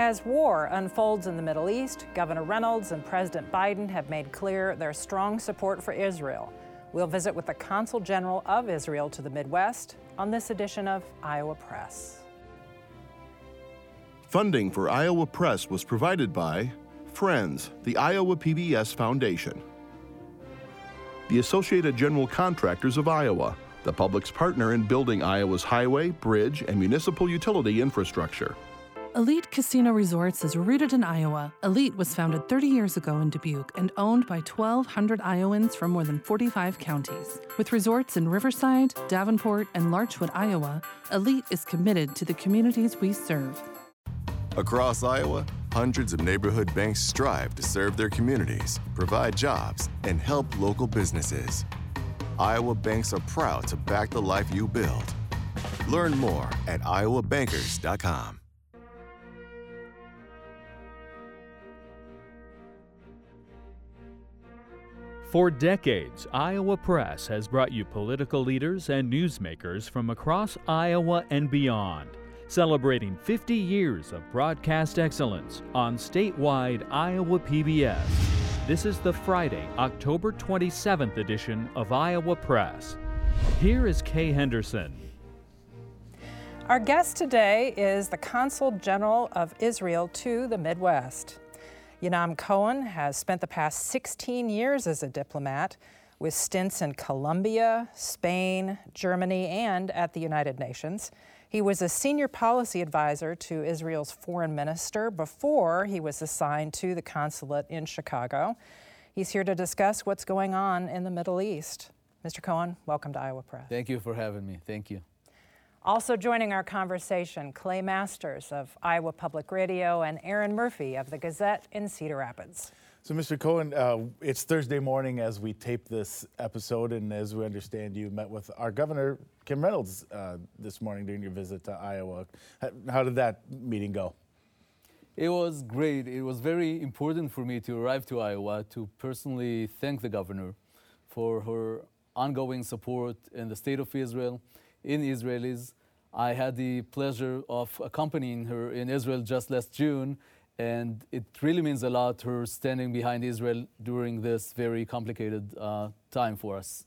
As war unfolds in the Middle East, Governor Reynolds and President Biden have made clear their strong support for Israel. We'll visit with the Consul General of Israel to the Midwest on this edition of Iowa Press. Funding for Iowa Press was provided by Friends, the Iowa PBS Foundation, the Associated General Contractors of Iowa, the public's partner in building Iowa's highway, bridge, and municipal utility infrastructure. Elite Casino Resorts is rooted in Iowa. Elite was founded 30 years ago in Dubuque and owned by 1,200 Iowans from more than 45 counties. With resorts in Riverside, Davenport, and Larchwood, Iowa, Elite is committed to the communities we serve. Across Iowa, hundreds of neighborhood banks strive to serve their communities, provide jobs, and help local businesses. Iowa banks are proud to back the life you build. Learn more at iowabankers.com. For decades, Iowa Press has brought you political leaders and newsmakers from across Iowa and beyond, celebrating 50 years of broadcast excellence on statewide Iowa PBS. This is the Friday, October 27th edition of Iowa Press. Here is Kay Henderson. Our guest today is the Consul General of Israel to the Midwest. Yinam Cohen has spent the past 16 years as a diplomat, with stints in Colombia, Spain, Germany, and at the United Nations. He was a senior policy advisor to Israel's foreign minister before he was assigned to the consulate in Chicago. He's here to discuss what's going on in the Middle East. Mr. Cohen, welcome to Iowa Press. Thank you for having me. Thank you. Also joining our conversation, Clay Masters of Iowa Public Radio and Aaron Murphy of the Gazette in Cedar Rapids. So, Mr. Cohen, it's Thursday morning as we tape this episode, and as we understand, you met with our governor, Kim Reynolds, this morning during your visit to Iowa. How did that meeting go? It was great. It was very important for me to arrive to Iowa to personally thank the governor for her ongoing support in the state of Israel, in Israelis. I had the pleasure of accompanying her in Israel just last June, and it really means a lot, her standing behind Israel during this very complicated time for us.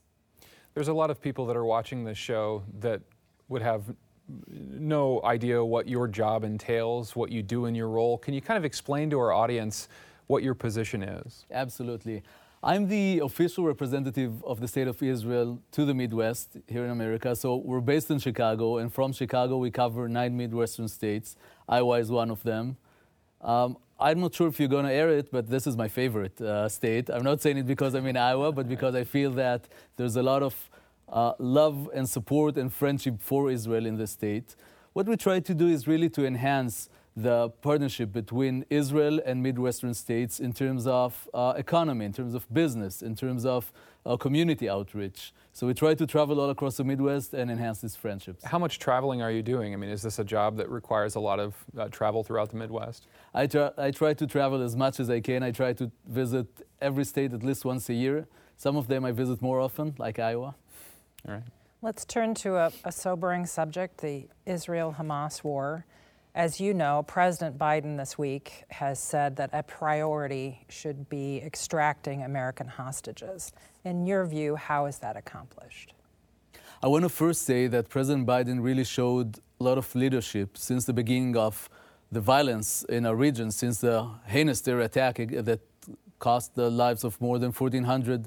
There's a lot of people that are watching this show that would have no idea what your job entails, what you do in your role. Can you kind of explain to our audience what your position is? Absolutely. I'm the official representative of the state of Israel to the Midwest here in America. So we're based in Chicago, and from Chicago we cover 9 Midwestern states. Iowa is one of them. I'm not sure if you're going to air it, but this is my favorite state. I'm not saying it because I'm in Iowa, but because I feel that there's a lot of love and support and friendship for Israel in this state. What we try to do is really to enhance the partnership between Israel and Midwestern states in terms of economy, in terms of business, in terms of community outreach. So we try to travel all across the Midwest and enhance these friendships. How much traveling are you doing? I mean, is this a job that requires a lot of travel throughout the Midwest? I try to travel as much as I can. I try to visit every state at least once a year. Some of them I visit more often, like Iowa. All right. Let's turn to a sobering subject, the Israel-Hamas war. As you know, President Biden this week has said that a priority should be extracting American hostages. In your view, how is that accomplished? I want to first say that President Biden really showed a lot of leadership since the beginning of the violence in our region, since the heinous terror attack that cost the lives of more than 1,400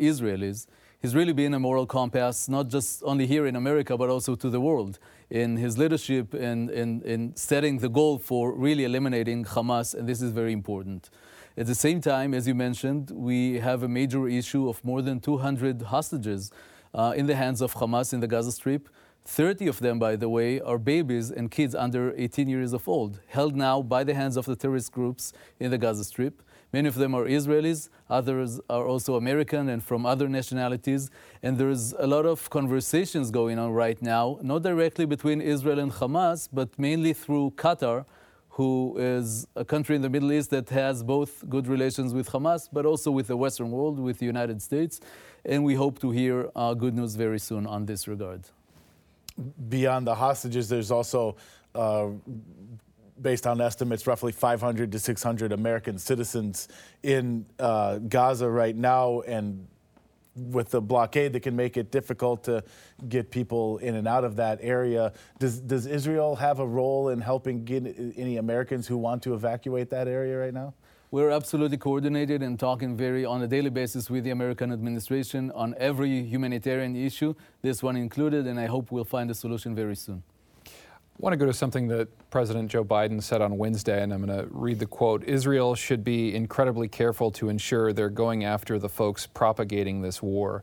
Israelis. He's really been a moral compass, not just only here in America, but also to the world, in his leadership and in setting the goal for really eliminating Hamas, and this is very important. At the same time, as you mentioned, we have a major issue of more than 200 hostages in the hands of Hamas in the Gaza Strip. 30 of them, by the way, are babies and kids under 18 years of old, held now by the hands of the terrorist groups in the Gaza Strip. Many of them are Israelis, others are also American and from other nationalities. And there's a lot of conversations going on right now, not directly between Israel and Hamas, but mainly through Qatar, who is a country in the Middle East that has both good relations with Hamas, but also with the Western world, with the United States. And we hope to hear good news very soon on this regard. Beyond the hostages, there's also based on estimates, roughly 500 to 600 American citizens in Gaza right now, and with the blockade that can make it difficult to get people in and out of that area. Does Israel have a role in helping get any Americans who want to evacuate that area right now? We're absolutely coordinated and talking on a daily basis with the American administration on every humanitarian issue, this one included, and I hope we'll find a solution very soon. I want to go to something that President Joe Biden said on Wednesday, and I'm going to read the quote. Israel should be incredibly careful to ensure they're going after the folks propagating this war.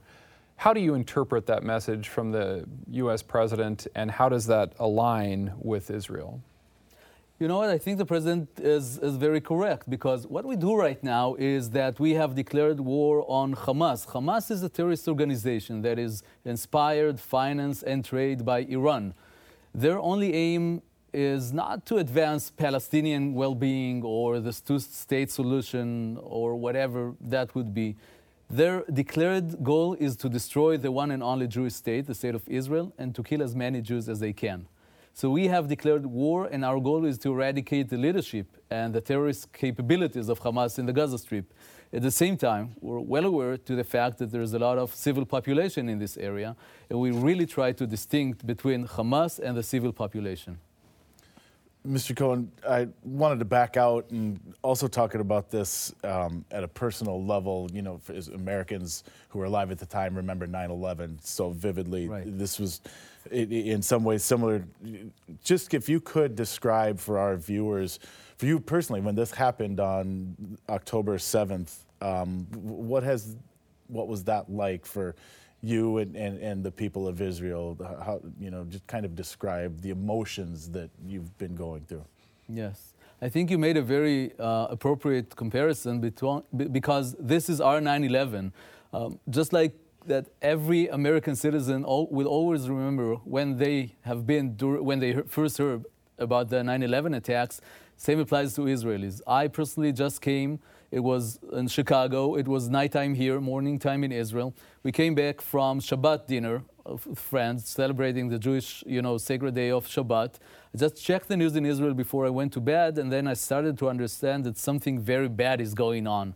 How do you interpret that message from the U.S. president, and how does that align with Israel? You know what? I think the president is very correct, because what we do right now is that we have declared war on Hamas. Hamas is a terrorist organization that is inspired, financed, and trained by Iran. Their only aim is not to advance Palestinian well-being or the two-state solution or whatever that would be. Their declared goal is to destroy the one and only Jewish state, the state of Israel, and to kill as many Jews as they can. So we have declared war, and our goal is to eradicate the leadership and the terrorist capabilities of Hamas in the Gaza Strip. At the same time, we're well aware to the fact that there is a lot of civil population in this area, and we really try to distinct between Hamas and the civil population. Mr. Cohen, I wanted to back out and also talking about this at a personal level. You know, as Americans who were alive at the time remember 9/11 so vividly. Right. This was, in some ways, similar. Just if you could describe for our viewers, for you personally, when this happened on October 7th, what was that like for you and the people of Israel? How, you know, just kind of describe the emotions that you've been going through. Yes, I think you made a very appropriate comparison because this is our 9/11. Just like that, every American citizen will always remember when they have been when they first heard about the 9/11 attacks. Same applies to Israelis. I personally just came. It was in Chicago. It was nighttime here, morning time in Israel. We came back from Shabbat dinner with friends, celebrating the Jewish, sacred day of Shabbat. I just checked the news in Israel before I went to bed, and then I started to understand that something very bad is going on.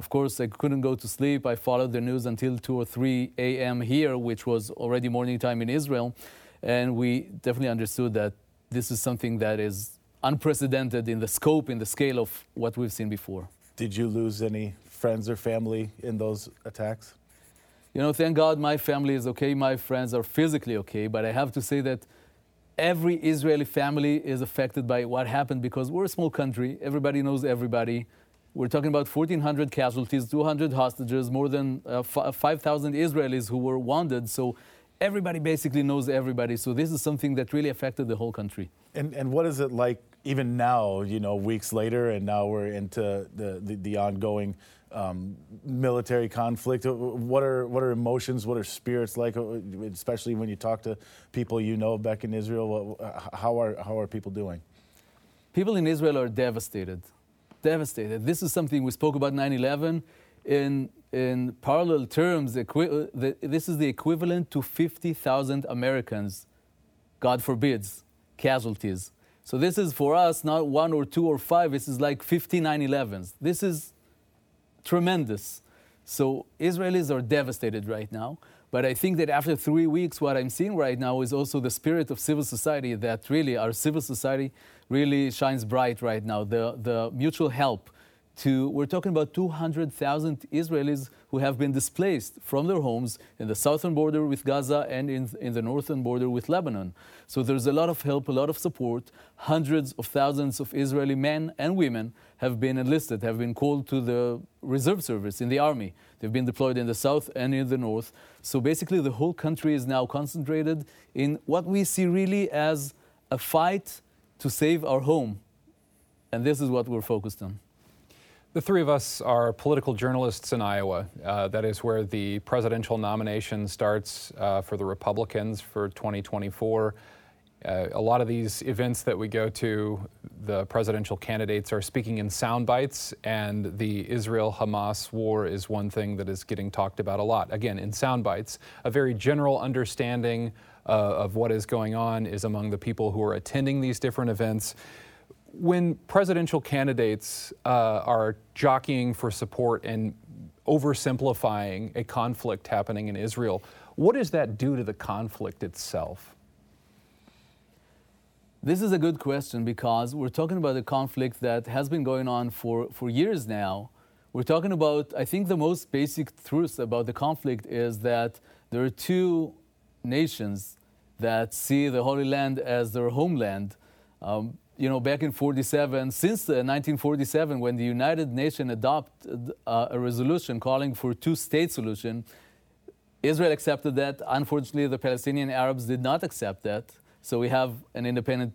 Of course, I couldn't go to sleep. I followed the news until 2 or 3 a.m. here, which was already morning time in Israel. And we definitely understood that this is something that is unprecedented in the scope, in the scale of what we've seen before. Did you lose any friends or family in those attacks? Thank God my family is okay. My friends are physically okay. But I have to say that every Israeli family is affected by what happened because we're a small country. Everybody knows everybody. We're talking about 1,400 casualties, 200 hostages, more than 5,000 Israelis who were wounded. So everybody basically knows everybody. So this is something that really affected the whole country. And what is it like? Even now, weeks later, and now we're into the ongoing military conflict. What are emotions? What are spirits like? Especially when you talk to people back in Israel, how are people doing? People in Israel are devastated, devastated. This is something we spoke about 9/11. In parallel terms, this is the equivalent to 50,000 Americans, God forbids, casualties. So this is for us not one or two or five. This is like 50 9/11s. This is tremendous. So Israelis are devastated right now. But I think that after 3 weeks, what I'm seeing right now is also the spirit of civil society, that really our civil society really shines bright right now. The mutual help we're talking about 200,000 Israelis who have been displaced from their homes in the southern border with Gaza and in the northern border with Lebanon. So there's a lot of help, a lot of support. Hundreds of thousands of Israeli men and women have been enlisted, have been called to the reserve service in the army. They've been deployed in the south and in the north. So basically the whole country is now concentrated in what we see really as a fight to save our home. And this is what we're focused on. The three of us are political journalists in Iowa. That is where the presidential nomination starts for the Republicans for 2024. A lot of these events that we go to, the presidential candidates are speaking in sound bites, and the Israel-Hamas war is one thing that is getting talked about a lot. Again, in sound bites, a very general understanding of what is going on is among the people who are attending these different events. when presidential candidates are jockeying for support and oversimplifying a conflict happening in Israel, what does that do to the conflict itself? This is a good question, because we're talking about a conflict that has been going on for years now. We're talking about, I think the most basic truth about the conflict is that there are two nations that see the Holy Land as their homeland. Back in 1947, since 1947, when the United Nations adopted a resolution calling for a two-state solution, Israel accepted that. Unfortunately, the Palestinian Arabs did not accept that. So we have an independent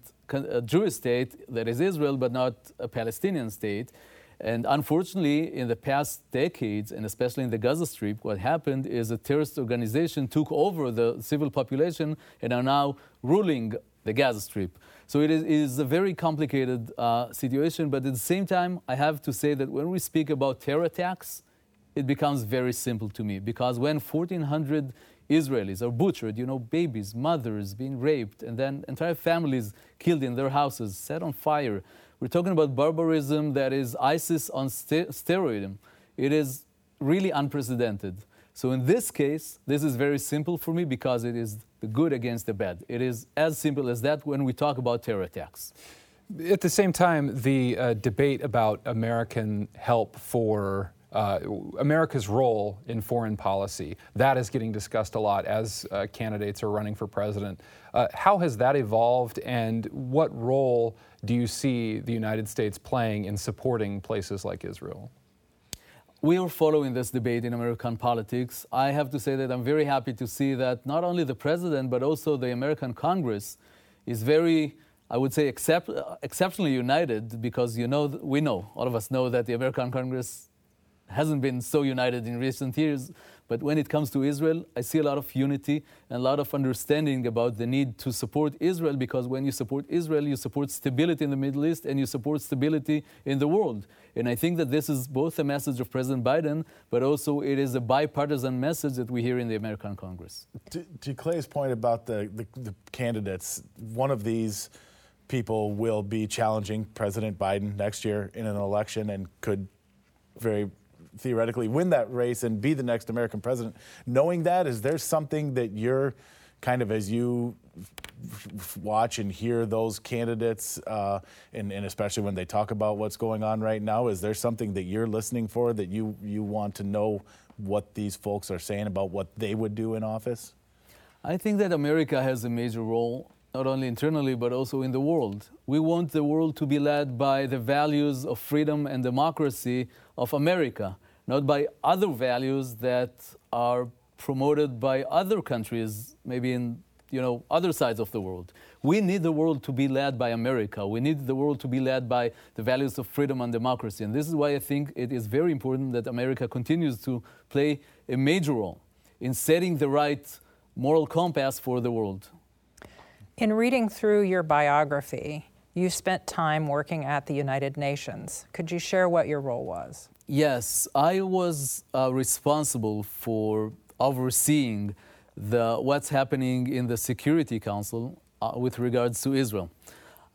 Jewish state that is Israel, but not a Palestinian state. And unfortunately, in the past decades, and especially in the Gaza Strip, what happened is a terrorist organization took over the civil population and are now ruling the Gaza Strip. So it is a very complicated situation. But at the same time, I have to say that when we speak about terror attacks, it becomes very simple to me, because when 1,400 Israelis are butchered, babies, mothers being raped, and then entire families killed in their houses, set on fire. We're talking about barbarism that is ISIS on steroids. It is really unprecedented. So in this case, this is very simple for me, because it is the good against the bad. It is as simple as that when we talk about terror attacks. At the same time, the debate about American help for America's role in foreign policy, that is getting discussed a lot as candidates are running for president. How has that evolved, and what role do you see the United States playing in supporting places like Israel? We are following this debate in American politics. I have to say that I'm very happy to see that not only the president, but also the American Congress is very, I would say, exceptionally united, because we know, all of us know, that the American Congress hasn't been so united in recent years. But when it comes to Israel, I see a lot of unity and a lot of understanding about the need to support Israel, because when you support Israel, you support stability in the Middle East and you support stability in the world. And I think that this is both a message of President Biden, but also it is a bipartisan message that we hear in the American Congress. To Clay's point about the candidates, one of these people will be challenging President Biden next year in an election and could very theoretically win that race and be the next American president. Knowing that, is there something that you're kind of, as you watch and hear those candidates, and especially when they talk about what's going on right now, is there something that you're listening for that you want to know what these folks are saying about what they would do in office? I think that America has a major role, not only internally, but also in the world. We want the world to be led by the values of freedom and democracy of America, not by other values that are promoted by other countries, maybe in other sides of the world. We need the world to be led by America. We need the world to be led by the values of freedom and democracy. And this is why I think it is very important that America continues to play a major role in setting the right moral compass for the world. In reading through your biography, you spent time working at the United Nations. Could you share what your role was? Yes, I was responsible for overseeing what's happening in the Security Council with regards to Israel.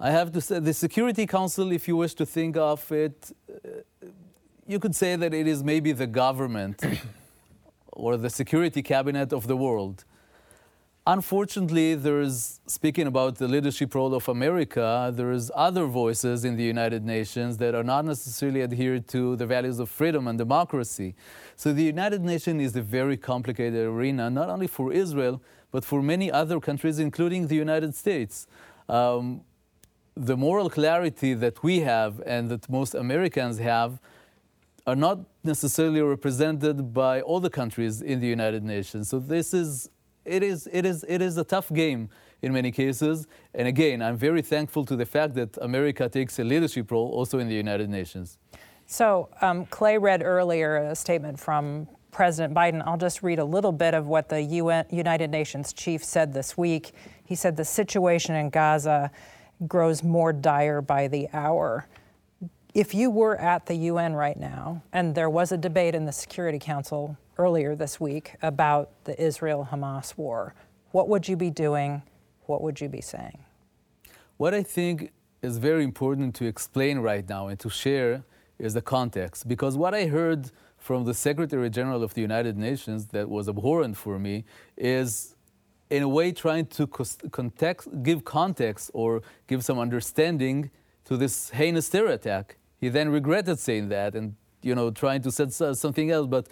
I have to say, the Security Council, if you wish to think of it, you could say that it is maybe the government or the security cabinet of the world. Unfortunately, speaking about the leadership role of America, there is other voices in the United Nations that are not necessarily adhered to the values of freedom and democracy. So the United Nations is a very complicated arena, not only for Israel, but for many other countries, including the United States. The moral clarity that we have and that most Americans have are not necessarily represented by all the countries in the United Nations. So It is a tough game in many cases. And again, I'm very thankful to the fact that America takes a leadership role also in the United Nations. So Clay read earlier a statement from President Biden. I'll just read a little bit of what the United Nations chief said this week. He said the situation in Gaza grows more dire by the hour. If you were at the UN right now, and there was a debate in the Security Council earlier this week about the Israel-Hamas war, what would you be doing? What would you be saying? What I think is very important to explain right now and to share is the context. Because what I heard from the Secretary General of the United Nations that was abhorrent for me is, in a way, trying to give context or give some understanding to this heinous terror attack. He then regretted saying that and, you know, trying to say something else. But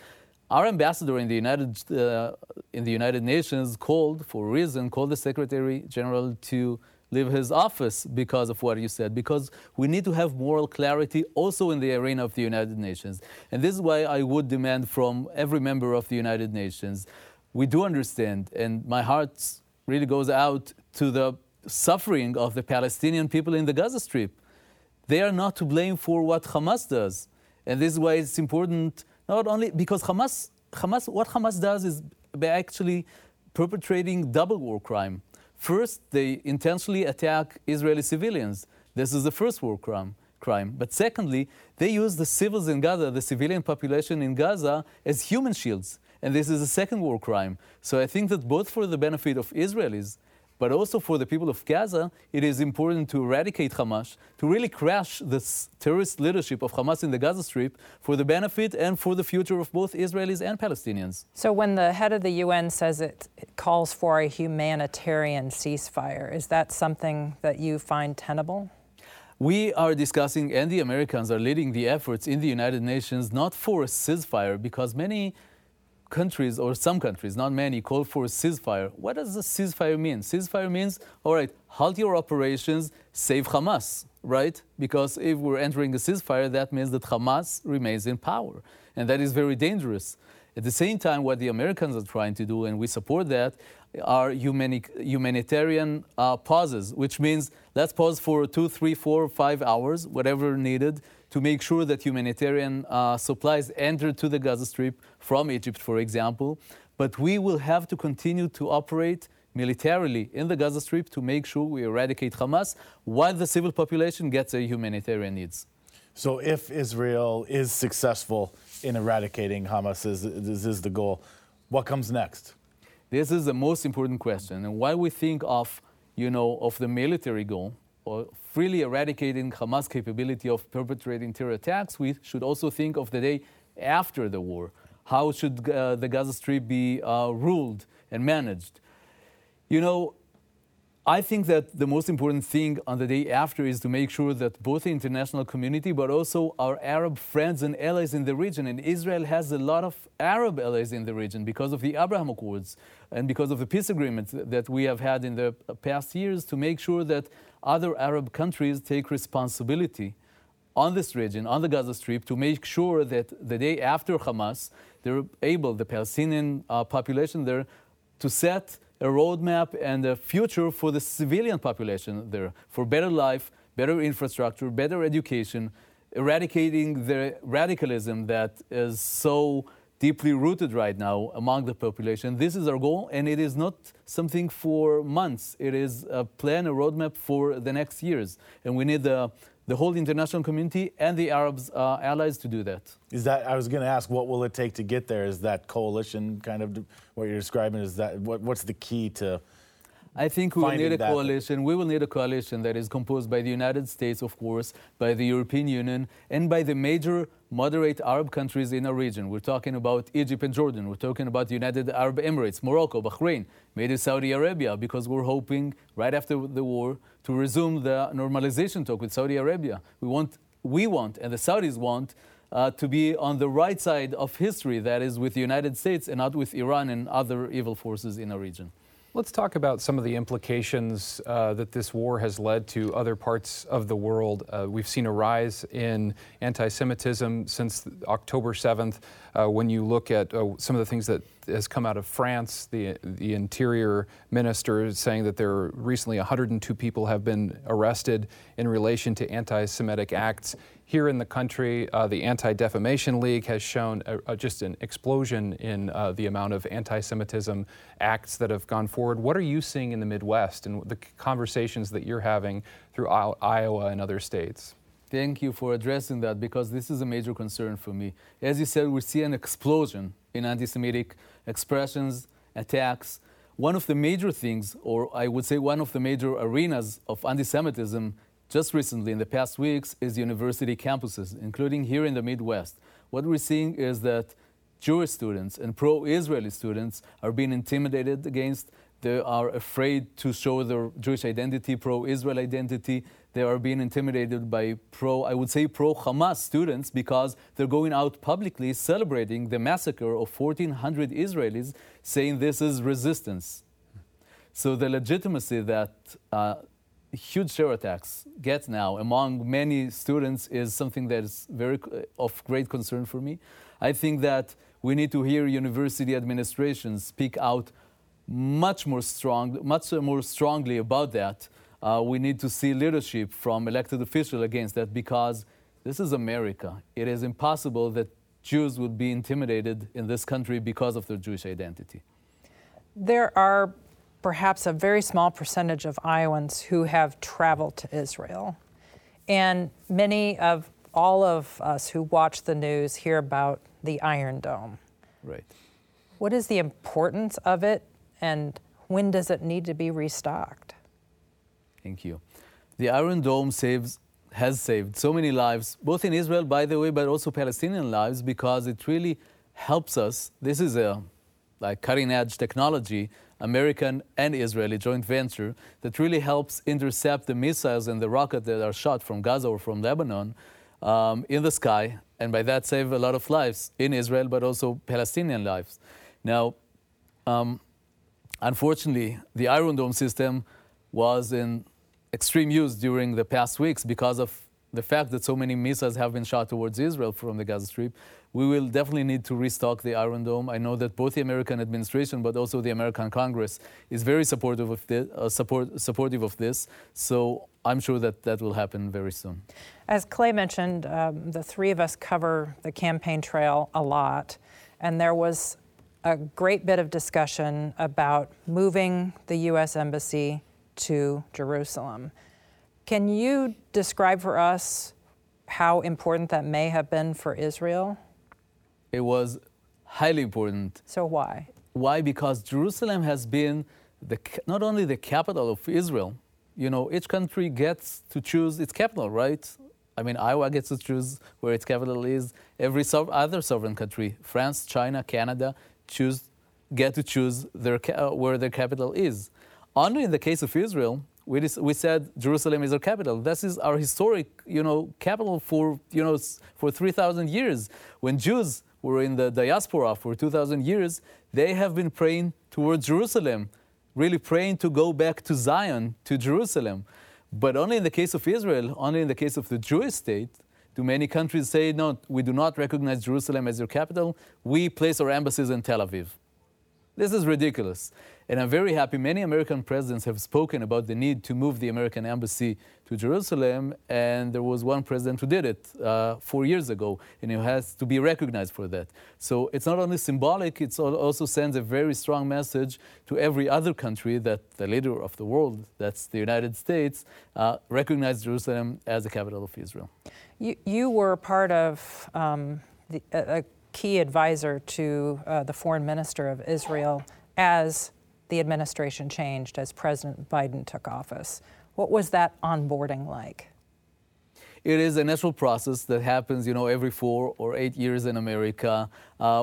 our ambassador in the United Nations called, for a reason, called the Secretary General to leave his office because of what you said, because we need to have moral clarity also in the arena of the United Nations. And this is why I would demand from every member of the United Nations, we do understand, and my heart really goes out to the suffering of the Palestinian people in the Gaza Strip. They are not to blame for what Hamas does. And this is why it's important, not only because Hamas, what Hamas does is by actually perpetrating double war crime. First, they intentionally attack Israeli civilians. This is the first war crime. But secondly, they use the civils in Gaza, the civilian population in Gaza, as human shields. And this is the second war crime. So I think that both for the benefit of Israelis, but also for the people of Gaza, it is important to eradicate Hamas, to really crash this terrorist leadership of Hamas in the Gaza Strip for the benefit and for the future of both Israelis and Palestinians. So when the head of the UN says it calls for a humanitarian ceasefire, is that something that you find tenable? We are discussing, and the Americans are leading the efforts in the United Nations, not for a ceasefire, because many countries, or some countries, not many, call for a ceasefire. What does a ceasefire mean? Ceasefire means, all right, halt your operations, save Hamas, right? Because if we're entering a ceasefire, that means that Hamas remains in power. And that is very dangerous. At the same time, what the Americans are trying to do, and we support that, are humanitarian pauses, which means let's pause for 2, 3, 4, 5 hours, whatever needed, to make sure that humanitarian supplies enter to the Gaza Strip from Egypt, for example. But we will have to continue to operate militarily in the Gaza Strip to make sure we eradicate Hamas while the civil population gets their humanitarian needs. So if Israel is successful in eradicating Hamas, this is the goal, what comes next? This is the most important question. And while we think of, you know, of the military goal, or freely eradicating Hamas' capability of perpetrating terror attacks, we should also think of the day after the war. How should the Gaza Strip be ruled and managed? You know, I think that the most important thing on the day after is to make sure that both the international community, but also our Arab friends and allies in the region, and Israel has a lot of Arab allies in the region because of the Abraham Accords and because of the peace agreements that we have had in the past years, to make sure that other Arab countries take responsibility on this region, on the Gaza Strip, to make sure that the day after Hamas, they're able, the Palestinian population there, to set a roadmap and a future for the civilian population there, for better life, better infrastructure, better education, eradicating the radicalism that is so deeply rooted right now among the population. This is our goal, and it is not something for months. It is a plan, a roadmap for the next years. And we need the whole international community and the Arabs' allies to do that. Is that, I was going to ask, what will it take to get there? Is that coalition kind of what you're describing? Is that what's the key to? I think we will need a coalition. We will need a coalition that is composed by the United States, of course, by the European Union, and by the major moderate Arab countries in our region. We're talking about Egypt and Jordan. We're talking about the United Arab Emirates, Morocco, Bahrain, maybe Saudi Arabia, because we're hoping right after the war to resume the normalization talk with Saudi Arabia. We want, and the Saudis want, to be on the right side of history, that is with the United States and not with Iran and other evil forces in our region. Let's talk about some of the implications that this war has led to other parts of the world. We've seen a rise in anti-Semitism since October 7th. When you look at some of the things that has come out of France, the interior minister is saying that there are recently 102 people have been arrested in relation to anti-Semitic acts. Here in the country, the Anti-Defamation League has shown just an explosion in the amount of anti-Semitism acts that have gone forward. What are you seeing in the Midwest and the conversations that you're having through Iowa and other states? Thank you for addressing that, because this is a major concern for me. As you said, we see an explosion in anti-Semitic expressions, attacks. One of the major things, or I would say one of the major arenas of anti-Semitism Just recently, in the past weeks, is university campuses, including here in the Midwest. What we're seeing is that Jewish students and pro-Israeli students are being intimidated against. They are afraid to show their Jewish identity, pro-Israel identity. They are being intimidated by pro-Hamas students because they're going out publicly celebrating the massacre of 1,400 Israelis, saying this is resistance. So the legitimacy that huge terror attacks get now among many students is something that is very of great concern for me. I think that we need to hear university administrations speak out much more strongly about that. We need to see leadership from elected officials against that, because this is America. It is impossible that Jews would be intimidated in this country because of their Jewish identity. There are perhaps a very small percentage of Iowans who have traveled to Israel. And many of all of us who watch the news hear about the Iron Dome. Right. What is the importance of it, and when does it need to be restocked? Thank you. The Iron Dome has saved so many lives, both in Israel, by the way, but also Palestinian lives, because it really helps us. This is a cutting-edge technology, American and Israeli joint venture, that really helps intercept the missiles and the rockets that are shot from Gaza or from Lebanon in the sky, and by that save a lot of lives in Israel, but also Palestinian lives. Now, unfortunately, the Iron Dome system was in extreme use during the past weeks because of the fact that so many missiles have been shot towards Israel from the Gaza Strip. We will definitely need to restock the Iron Dome. I know that both the American administration, but also the American Congress, is very supportive of this. So I'm sure that will happen very soon. As Clay mentioned, the three of us cover the campaign trail a lot, and there was a great bit of discussion about moving the U.S. Embassy to Jerusalem. Can you describe for us how important that may have been for Israel? It was highly important. So why? Why? Because Jerusalem has been not only the capital of Israel. You know, each country gets to choose its capital, right? I mean, Iowa gets to choose where its capital is. Every other sovereign country, France, China, Canada, get to choose where their capital is. Only in the case of Israel, we said Jerusalem is our capital. This is our historic, capital for 3,000 years. When Jews were in the diaspora for 2,000 years, they have been praying towards Jerusalem, really praying to go back to Zion, to Jerusalem. But only in the case of Israel, only in the case of the Jewish state, do many countries say, no, we do not recognize Jerusalem as your capital. We place our embassies in Tel Aviv. This is ridiculous. And I'm very happy many American presidents have spoken about the need to move the American embassy to Jerusalem, and there was one president who did it 4 years ago, and he has to be recognized for that. So it's not only symbolic, it also sends a very strong message to every other country that the leader of the world, that's the United States, recognized Jerusalem as the capital of Israel. You were part of a key advisor to the foreign minister of Israel as the administration changed, as President Biden took office. What was that onboarding like? It is a natural process that happens, every 4 or 8 years in America.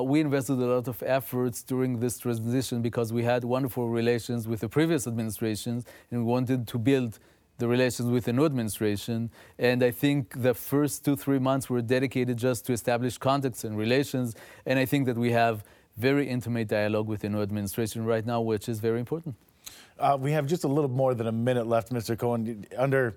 We invested a lot of efforts during this transition because we had wonderful relations with the previous administrations, and we wanted to build the relations with the new administration. And I think the first 2-3 months were dedicated just to establish contacts and relations. And I think that we have very intimate dialogue with the new administration right now, which is very important. We have just a little more than a minute left, Mr. Cohen. Under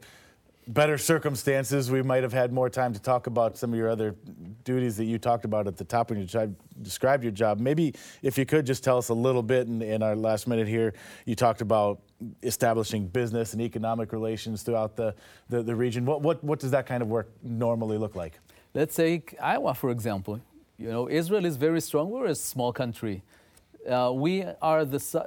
better circumstances, we might have had more time to talk about some of your other duties that you talked about at the top when you described your job. Maybe if you could just tell us a little bit in our last minute here, you talked about establishing business and economic relations throughout the region. What does that kind of work normally look like? Let's take Iowa, for example. Israel is very strong. We're a small country.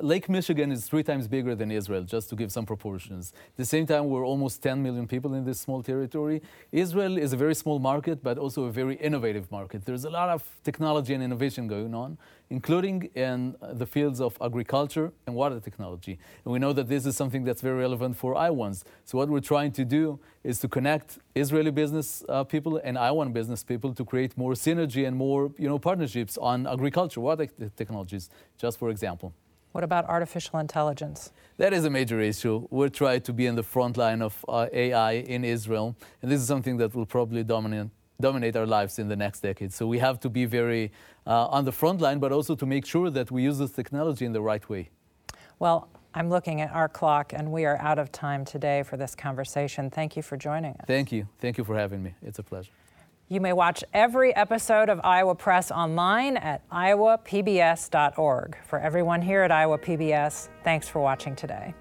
Lake Michigan is 3 times bigger than Israel, just to give some proportions. At the same time, we're almost 10 million people in this small territory. Israel is a very small market, but also a very innovative market. There's a lot of technology and innovation going on, including in the fields of agriculture and water technology. And we know that this is something that's very relevant for Iowans. So what we're trying to do is to connect Israeli business people and Iowan business people to create more synergy and more, partnerships on agriculture, water technologies, just for example. What about artificial intelligence? That is a major issue. We're trying to be in the front line of AI in Israel, and this is something that will probably dominate our lives in the next decade. So we have to be very on the front line, but also to make sure that we use this technology in the right way. Well, I'm looking at our clock, and we are out of time today for this conversation. Thank you for joining us. Thank you. Thank you for having me. It's a pleasure. You may watch every episode of Iowa Press online at iowapbs.org. For everyone here at Iowa PBS, thanks for watching today.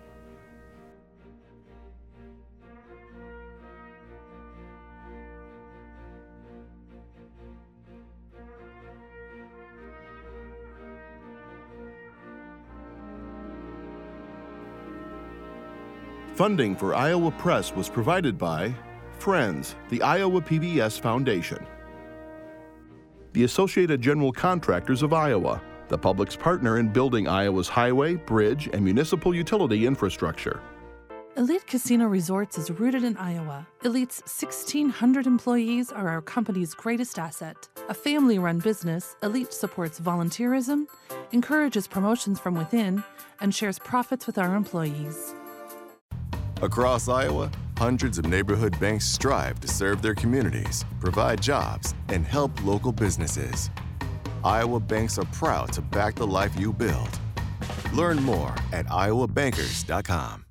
Funding for Iowa Press was provided by Friends, the Iowa PBS Foundation, the Associated General Contractors of Iowa, the public's partner in building Iowa's highway, bridge, and municipal utility infrastructure. Elite Casino Resorts is rooted in Iowa. Elite's 1,600 employees are our company's greatest asset. A family-run business, Elite supports volunteerism, encourages promotions from within, and shares profits with our employees. Across Iowa, hundreds of neighborhood banks strive to serve their communities, provide jobs, and help local businesses. Iowa banks are proud to back the life you build. Learn more at iowabankers.com.